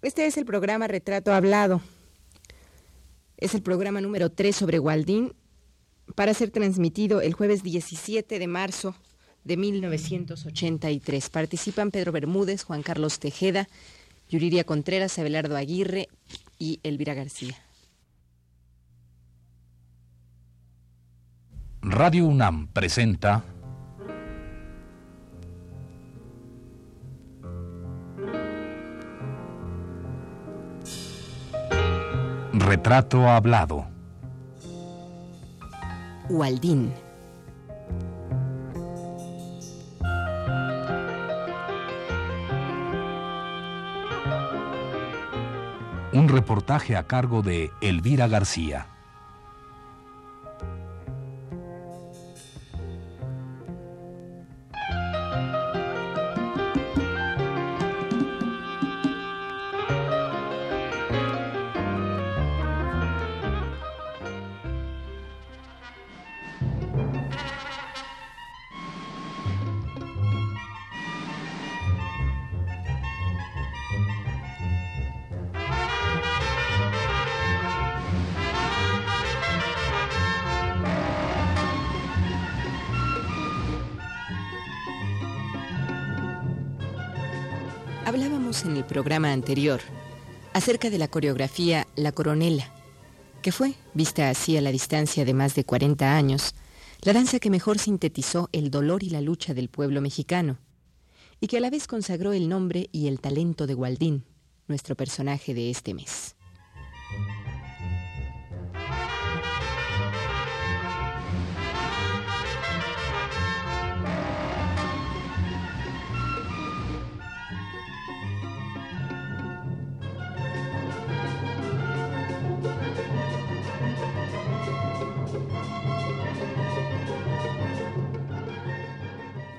Este es el programa Retrato Hablado. Es el programa número 3 sobre Waldeen, para ser transmitido el jueves 17 de marzo de 1983. Participan Pedro Bermúdez, Juan Carlos Tejeda, Yuriria Contreras, Abelardo Aguirre y Elvira García. Radio UNAM presenta Retrato Hablado. Waldeen. Un reportaje a cargo de Elvira García. Hablábamos en el programa anterior acerca de la coreografía La Coronela, que fue, vista así a la distancia de más de 40 años, la danza que mejor sintetizó el dolor y la lucha del pueblo mexicano, y que a la vez consagró el nombre y el talento de Waldeen, nuestro personaje de este mes.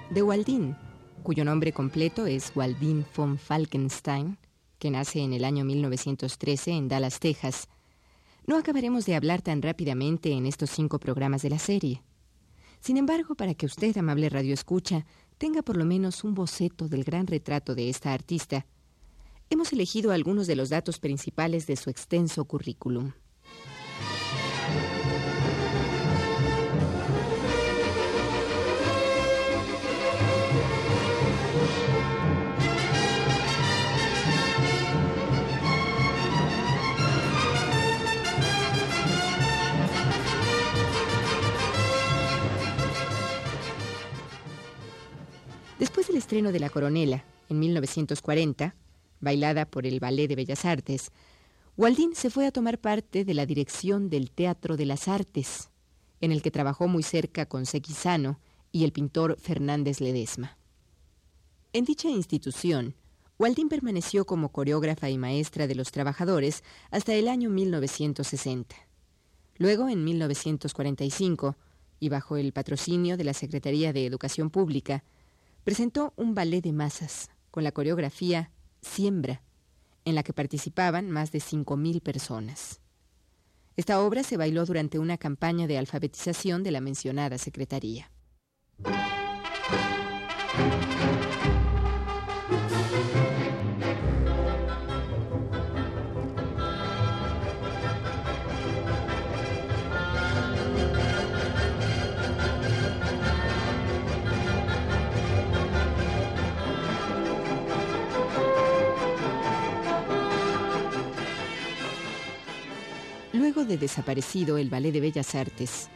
De Waldeen, cuyo nombre completo es Waldeen von Falkenstein, que nace en el año 1913 en Dallas, Texas, no acabaremos de hablar tan rápidamente en estos 5 programas de la serie. Sin embargo, para que usted, amable radioescucha, tenga por lo menos un boceto del gran retrato de esta artista, hemos elegido algunos de los datos principales de su extenso currículum. Después del estreno de La Coronela, en 1940, bailada por el Ballet de Bellas Artes, Waldeen se fue a tomar parte de la dirección del Teatro de las Artes, en el que trabajó muy cerca con Seki Sano y el pintor Fernández Ledesma. En dicha institución, Waldeen permaneció como coreógrafa y maestra de los trabajadores hasta el año 1960. Luego, en 1945, y bajo el patrocinio de la Secretaría de Educación Pública, presentó un ballet de masas con la coreografía Siembra, en la que participaban más de 5,000 personas. Esta obra se bailó durante una campaña de alfabetización de la mencionada secretaría. Luego de desaparecido el Ballet de Bellas Artes,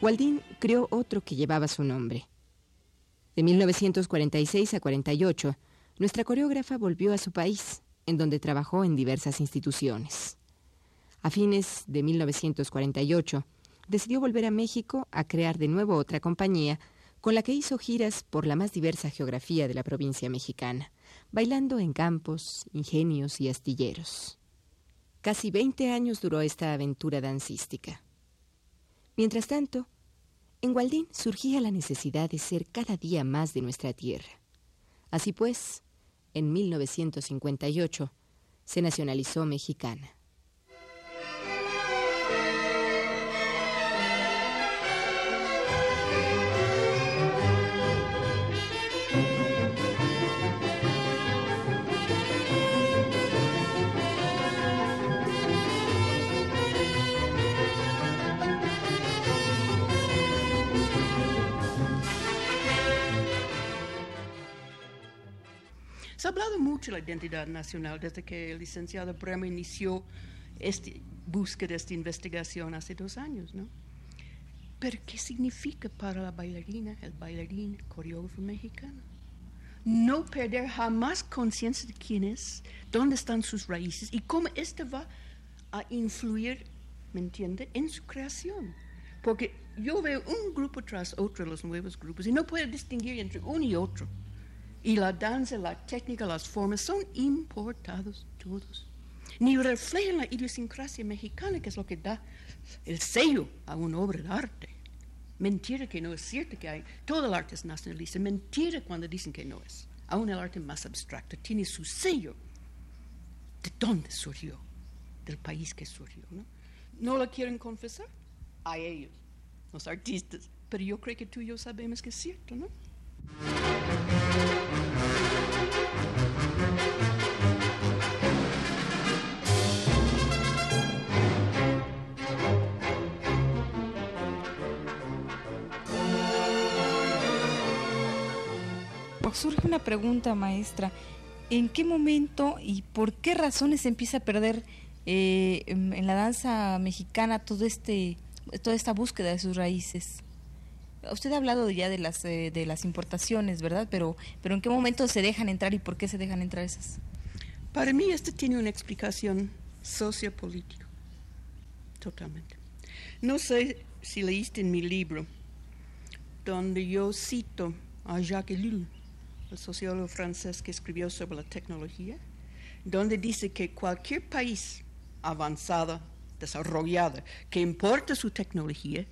Waldeen creó otro que llevaba su nombre. De 1946 a 48, nuestra coreógrafa volvió a su país, en donde trabajó en diversas instituciones. A fines de 1948, decidió volver a México a crear de nuevo otra compañía con la que hizo giras por la más diversa geografía de la provincia mexicana, bailando en campos, ingenios y astilleros. Casi 20 años duró esta aventura dancística. Mientras tanto, en Waldeen surgía la necesidad de ser cada día más de nuestra tierra. Así pues, en 1958, se nacionalizó mexicana. Se ha hablado mucho de la identidad nacional desde que el licenciado Bremer inició esta búsqueda, esta investigación hace 2 años, ¿no? Pero ¿qué significa para la bailarina, el bailarín, coreógrafo mexicano? No perder jamás conciencia de quién es, dónde están sus raíces y cómo este va a influir, ¿me entiende?, en su creación. Porque yo veo un grupo tras otro, los nuevos grupos, y no puedo distinguir entre uno y otro. Y la danza, la técnica, las formas son importados todos. Ni reflejan la idiosincrasia mexicana, que es lo que da el sello a una obra de arte. Mentira que no es cierto que hay, todo el arte es nacionalista, mentira cuando dicen que no es. Aún el arte más abstracto tiene su sello de dónde surgió, del país que surgió, ¿no? No lo quieren confesar a ellos, los artistas, pero yo creo que tú y yo sabemos que es cierto, ¿no? Surge una pregunta, maestra. ¿En qué momento y por qué razones se empieza a perder en la danza mexicana toda esta búsqueda de sus raíces? Usted ha hablado ya de las importaciones, ¿verdad? Pero ¿en qué momento se dejan entrar y por qué se dejan entrar esas? Para mí esto tiene una explicación sociopolítica, totalmente. No sé si leíste en mi libro, donde yo cito a Jacques Ellul, el sociólogo francés que escribió sobre la tecnología, donde dice que cualquier país avanzado, desarrollado, que importa su tecnología,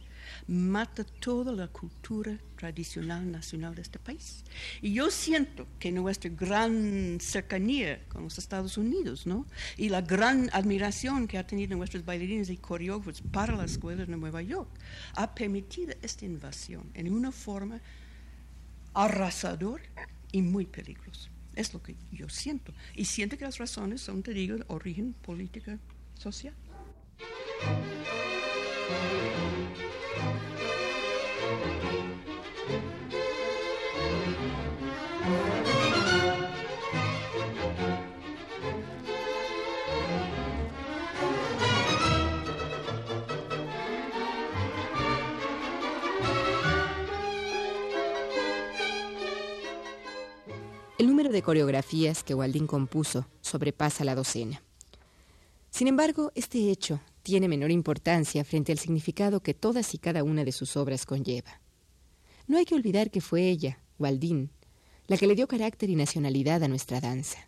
mata toda la cultura tradicional nacional de este país. Y yo siento que nuestra gran cercanía con los Estados Unidos, ¿no?, y la gran admiración que ha tenido nuestros bailarines y coreógrafos para las escuelas de Nueva York, ha permitido esta invasión en una forma arrasador y muy peligroso. Es lo que yo siento. Y siento que las razones son, te digo, de origen política, social. El número de coreografías que Waldeen compuso sobrepasa la docena. Sin embargo, este hecho tiene menor importancia frente al significado que todas y cada una de sus obras conlleva. No hay que olvidar que fue ella, Waldeen, la que le dio carácter y nacionalidad a nuestra danza.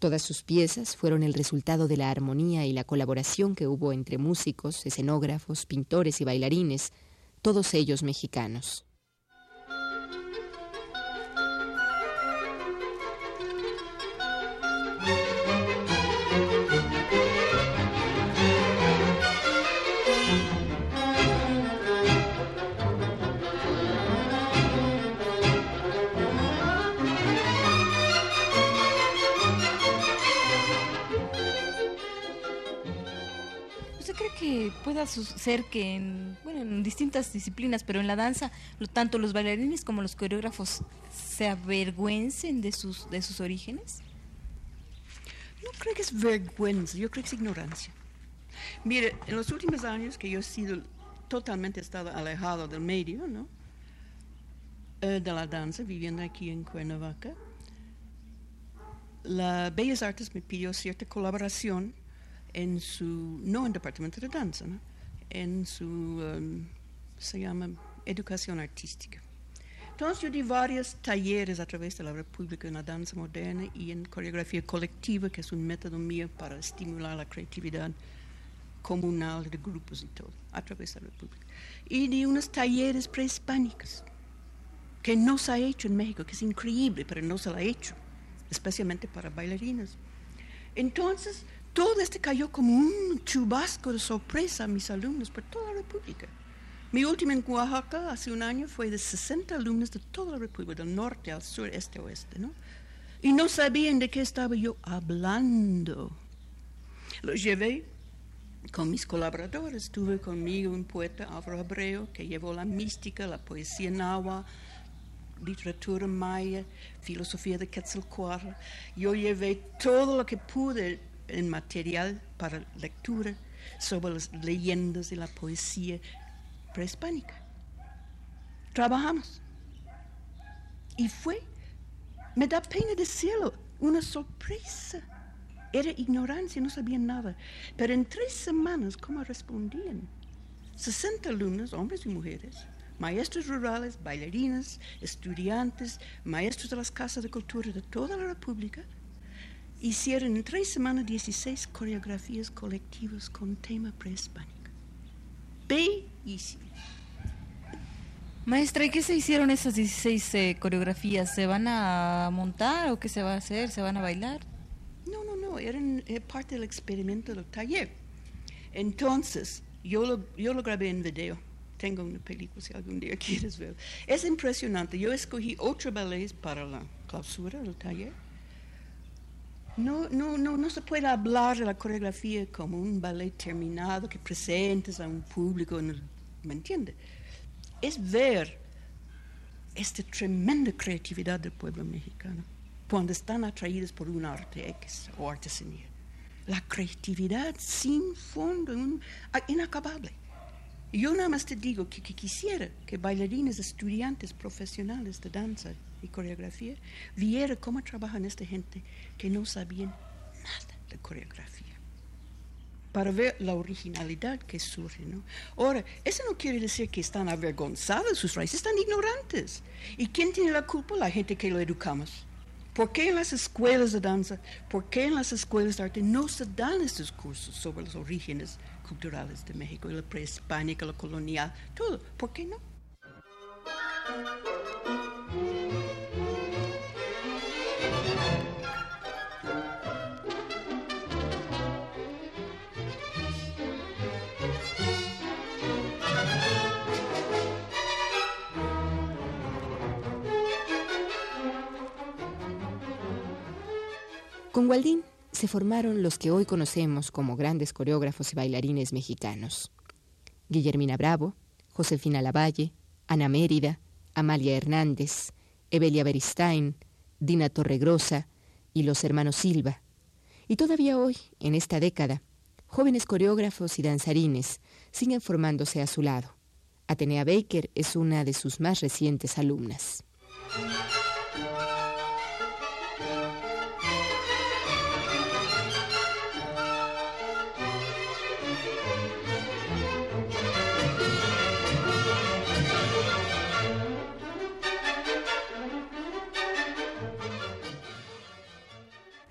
Todas sus piezas fueron el resultado de la armonía y la colaboración que hubo entre músicos, escenógrafos, pintores y bailarines, todos ellos mexicanos. Pueda ser que en distintas disciplinas, pero en la danza, tanto los bailarines como los coreógrafos se avergüencen de sus orígenes? No creo que es vergüenza, yo creo que es ignorancia. Mire, en los últimos años que yo he sido totalmente estado alejado del medio, ¿no?, de la danza, viviendo aquí en Cuernavaca, la Bellas Artes me pidió cierta colaboración en su, no en departamento de danza, ¿no?, en su, se llama educación artística. Entonces yo di varios talleres a través de la República en la danza moderna y en coreografía colectiva, que es un método mío para estimular la creatividad comunal de grupos y todo, a través de la República. Y di unos talleres prehispánicos, que no se ha hecho en México, que es increíble, pero no se lo ha hecho, especialmente para bailarinas. Entonces, todo esto cayó como un chubasco de sorpresa a mis alumnos por toda la República. Mi última en Oaxaca hace un año fue de 60 alumnos de toda la República, del norte al sur, este oeste, ¿no? Y no sabían de qué estaba yo hablando. Los llevé con mis colaboradores. Tuve conmigo un poeta, Alfredo Abreu, que llevó la mística, la poesía náhuatl, literatura maya, filosofía de Quetzalcoatl. Yo llevé todo lo que pude en material para lectura sobre las leyendas y la poesía prehispánica. Trabajamos. Y fue, me da pena decirlo, una sorpresa. Era ignorancia, no sabían nada. Pero en 3 semanas, ¿cómo respondían? 60 alumnos, hombres y mujeres, maestros rurales, bailarinas, estudiantes, maestros de las casas de cultura de toda la república, hicieron en 3 semanas 16 coreografías colectivas con tema prehispánico. Bellísimo. Maestra, ¿y qué se hicieron esas 16 coreografías? ¿Se van a montar o qué se va a hacer? ¿Se van a bailar? No, no, no, eran parte del experimento del taller. Entonces, yo lo grabé en video. Tengo una película, si algún día quieres ver. Es impresionante. Yo escogí 8 ballets para la clausura del taller. No se puede hablar de la coreografía como un ballet terminado que presentes a un público, ¿me entiende? Es ver esta tremenda creatividad del pueblo mexicano cuando están atraídos por un arte X o artesanía. La creatividad sin fondo, inacabable. Yo nada más te digo que quisiera que bailarines, estudiantes, profesionales de danza y coreografía vieran cómo trabajan esta gente que no sabían nada de coreografía, para ver la originalidad que surge, ¿no? Ahora, eso no quiere decir que están avergonzados de sus raíces, están ignorantes. ¿Y quién tiene la culpa? La gente que lo educamos. ¿Por qué en las escuelas de danza, por qué en las escuelas de arte no se dan estos cursos sobre los orígenes culturales de México, la prehispánica, la colonial, todo? ¿Por qué no? Con Waldeen se formaron los que hoy conocemos como grandes coreógrafos y bailarines mexicanos. Guillermina Bravo, Josefina Lavalle, Ana Mérida, Amalia Hernández, Evelia Beristain, Dina Torregrosa y los hermanos Silva. Y todavía hoy, en esta década, jóvenes coreógrafos y danzarines siguen formándose a su lado. Atenea Baker es una de sus más recientes alumnas.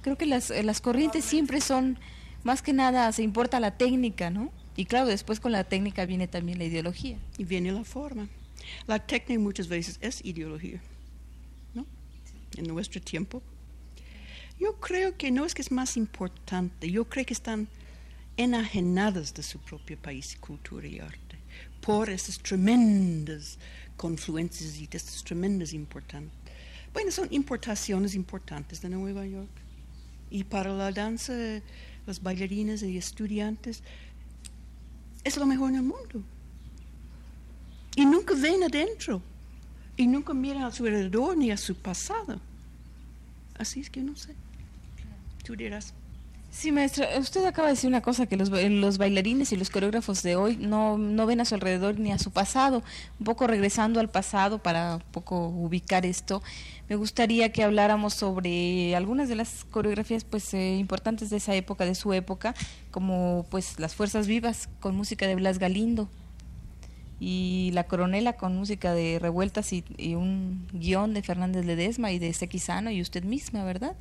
Creo que las corrientes siempre son, más que nada, se importa la técnica, ¿no? Y claro, después con la técnica viene también la ideología. Y viene la forma. La técnica muchas veces es ideología, ¿no? En nuestro tiempo. Yo creo que no es que es más importante, yo creo que están enajenadas de su propio país, cultura y arte, por esas tremendas confluencias y estas tremendas importantes. Bueno, son importaciones importantes de Nueva York. Y para la danza, los bailarines y estudiantes, es lo mejor en el mundo. Y nunca ven adentro. Y nunca miran a su alrededor ni a su pasado. Así es que no sé. Tú dirás. Sí, maestra, usted acaba de decir una cosa, que los bailarines y los coreógrafos de hoy no ven a su alrededor ni a su pasado. Un poco regresando al pasado para un poco ubicar esto. Me gustaría que habláramos sobre algunas de las coreografías pues importantes de esa época, de su época, como pues Las Fuerzas Vivas con música de Blas Galindo y La Coronela con música de Revueltas y un guión de Fernández Ledesma y de Seki Sano y usted misma, ¿verdad?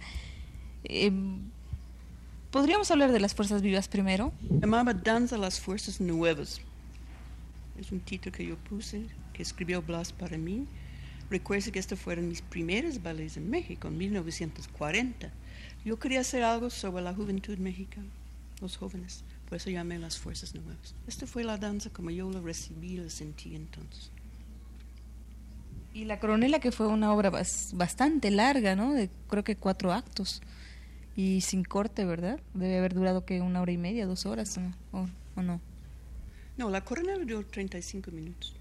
¿Podríamos hablar de Las Fuerzas Vivas primero? Llamaba Danza las Fuerzas Nuevas. Es un título que yo puse, que escribió Blas para mí. Recuerdo que estos fueron mis primeros ballets en México, en 1940. Yo quería hacer algo sobre la juventud mexicana, los jóvenes. Por eso llamé Las Fuerzas Nuevas. Esta fue la danza como yo la recibí y la sentí entonces. Y La Coronela, que fue una obra bastante larga, ¿no? De, creo que 4 actos. Y sin corte, ¿verdad? Debe haber durado, ¿qué? 1 hora y media, 2 horas, ¿o no? No, La Coronela duró 35 minutos.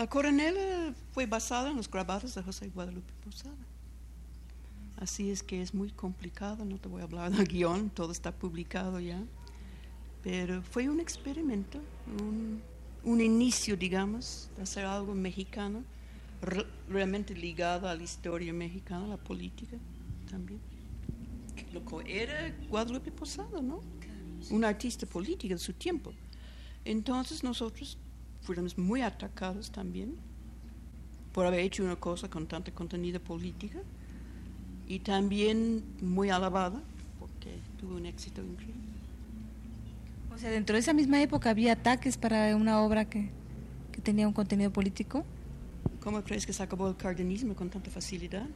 La coronela fue basada en los grabados de José Guadalupe Posada. Así es que es muy complicado, no te voy a hablar del guión, todo está publicado ya. Pero fue un experimento, un inicio, digamos, de hacer algo mexicano, realmente ligado a la historia mexicana, a la política también. Lo que era Guadalupe Posada, ¿no? Un artista político de su tiempo. Entonces nosotros fuimos muy atacados también por haber hecho una cosa con tanta contenido política y también muy alabada porque tuvo un éxito increíble. O sea, dentro de esa misma época había ataques para una obra que tenía un contenido político. ¿Cómo crees que se acabó el cardenismo con tanta facilidad?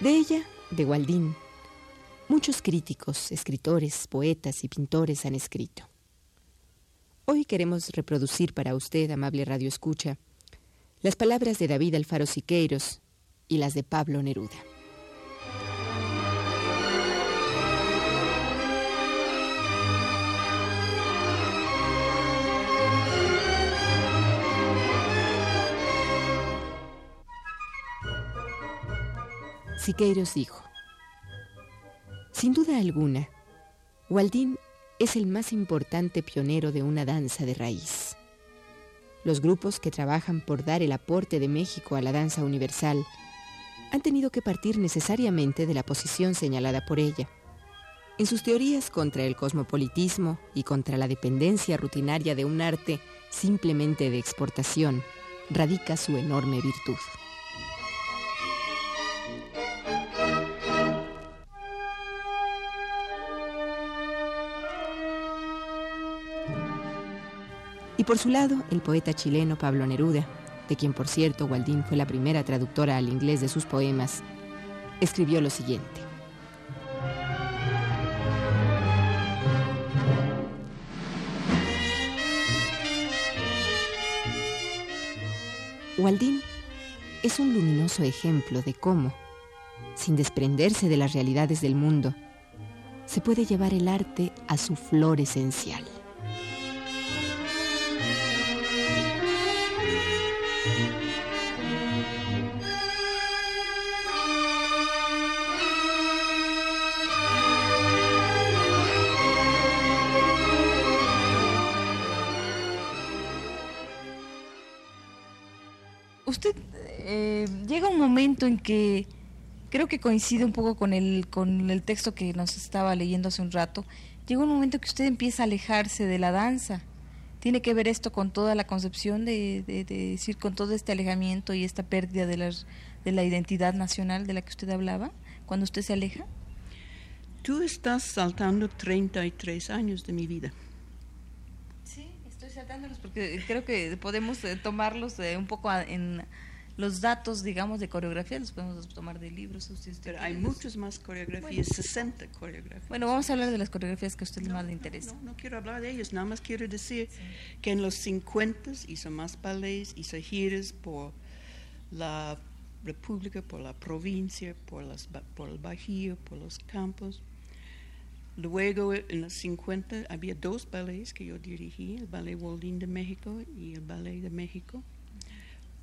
De ella, de Waldeen, muchos críticos, escritores, poetas y pintores han escrito. Hoy queremos reproducir para usted, amable radioescucha, las palabras de David Alfaro Siqueiros y las de Pablo Neruda. Siqueiros dijo: sin duda alguna, Waldeen es el más importante pionero de una danza de raíz. Los grupos que trabajan por dar el aporte de México a la danza universal han tenido que partir necesariamente de la posición señalada por ella. En sus teorías contra el cosmopolitismo y contra la dependencia rutinaria de un arte simplemente de exportación, radica su enorme virtud. Y por su lado, el poeta chileno Pablo Neruda, de quien por cierto Waldeen fue la primera traductora al inglés de sus poemas, escribió lo siguiente. Waldeen es un luminoso ejemplo de cómo, sin desprenderse de las realidades del mundo, se puede llevar el arte a su flor esencial. Usted llega un momento en que creo que coincide un poco con el texto que nos estaba leyendo hace un rato. Llega un momento que usted empieza a alejarse de la danza. ¿Tiene que ver esto con toda la concepción de decir, con todo este alejamiento y esta pérdida de la identidad nacional de la que usted hablaba, cuando usted se aleja? Tú estás saltando 33 años de mi vida. Porque creo que podemos tomarlos un poco en los datos, digamos, de coreografía, los podemos tomar de libros. Pero hay muchas más coreografías, bueno, 60 coreografías. Bueno, vamos a hablar de las coreografías que a usted más le interesa. No quiero hablar de ellos, nada más quiero decir que en los 50 hizo más ballets, hizo giras por la república, por la provincia, por el Bajío, por los campos. Luego, en los 50, había dos ballets que yo dirigí, el Ballet Waldeen de México y el Ballet de México.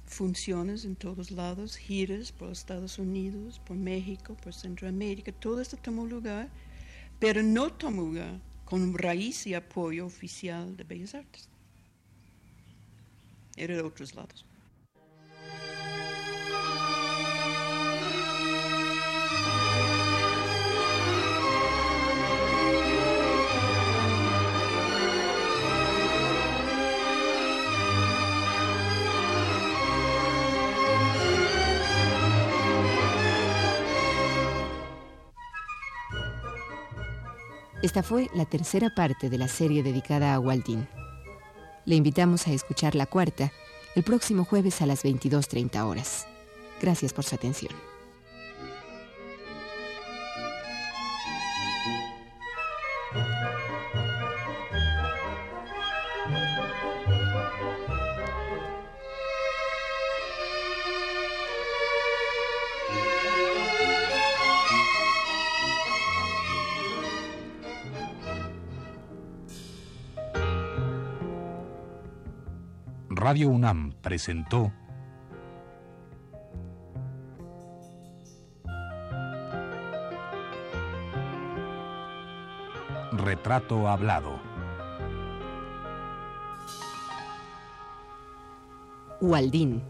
Funciones en todos lados, giras por Estados Unidos, por México, por Centroamérica, todo esto tomó lugar, pero no tomó lugar con raíz y apoyo oficial de Bellas Artes. Era de otros lados. Esta fue la tercera parte de la serie dedicada a Waldeen. Le invitamos a escuchar la cuarta el próximo jueves a las 22:30 horas. Gracias por su atención. Radio UNAM presentó Retrato hablado. Waldeen.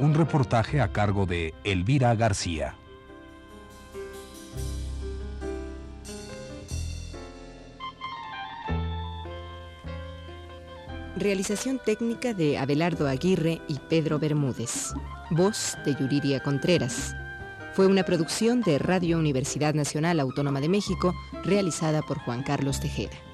Un reportaje a cargo de Elvira García. Realización técnica de Abelardo Aguirre y Pedro Bermúdez. Voz de Yuriria Contreras. Fue una producción de Radio Universidad Nacional Autónoma de México, realizada por Juan Carlos Tejeda.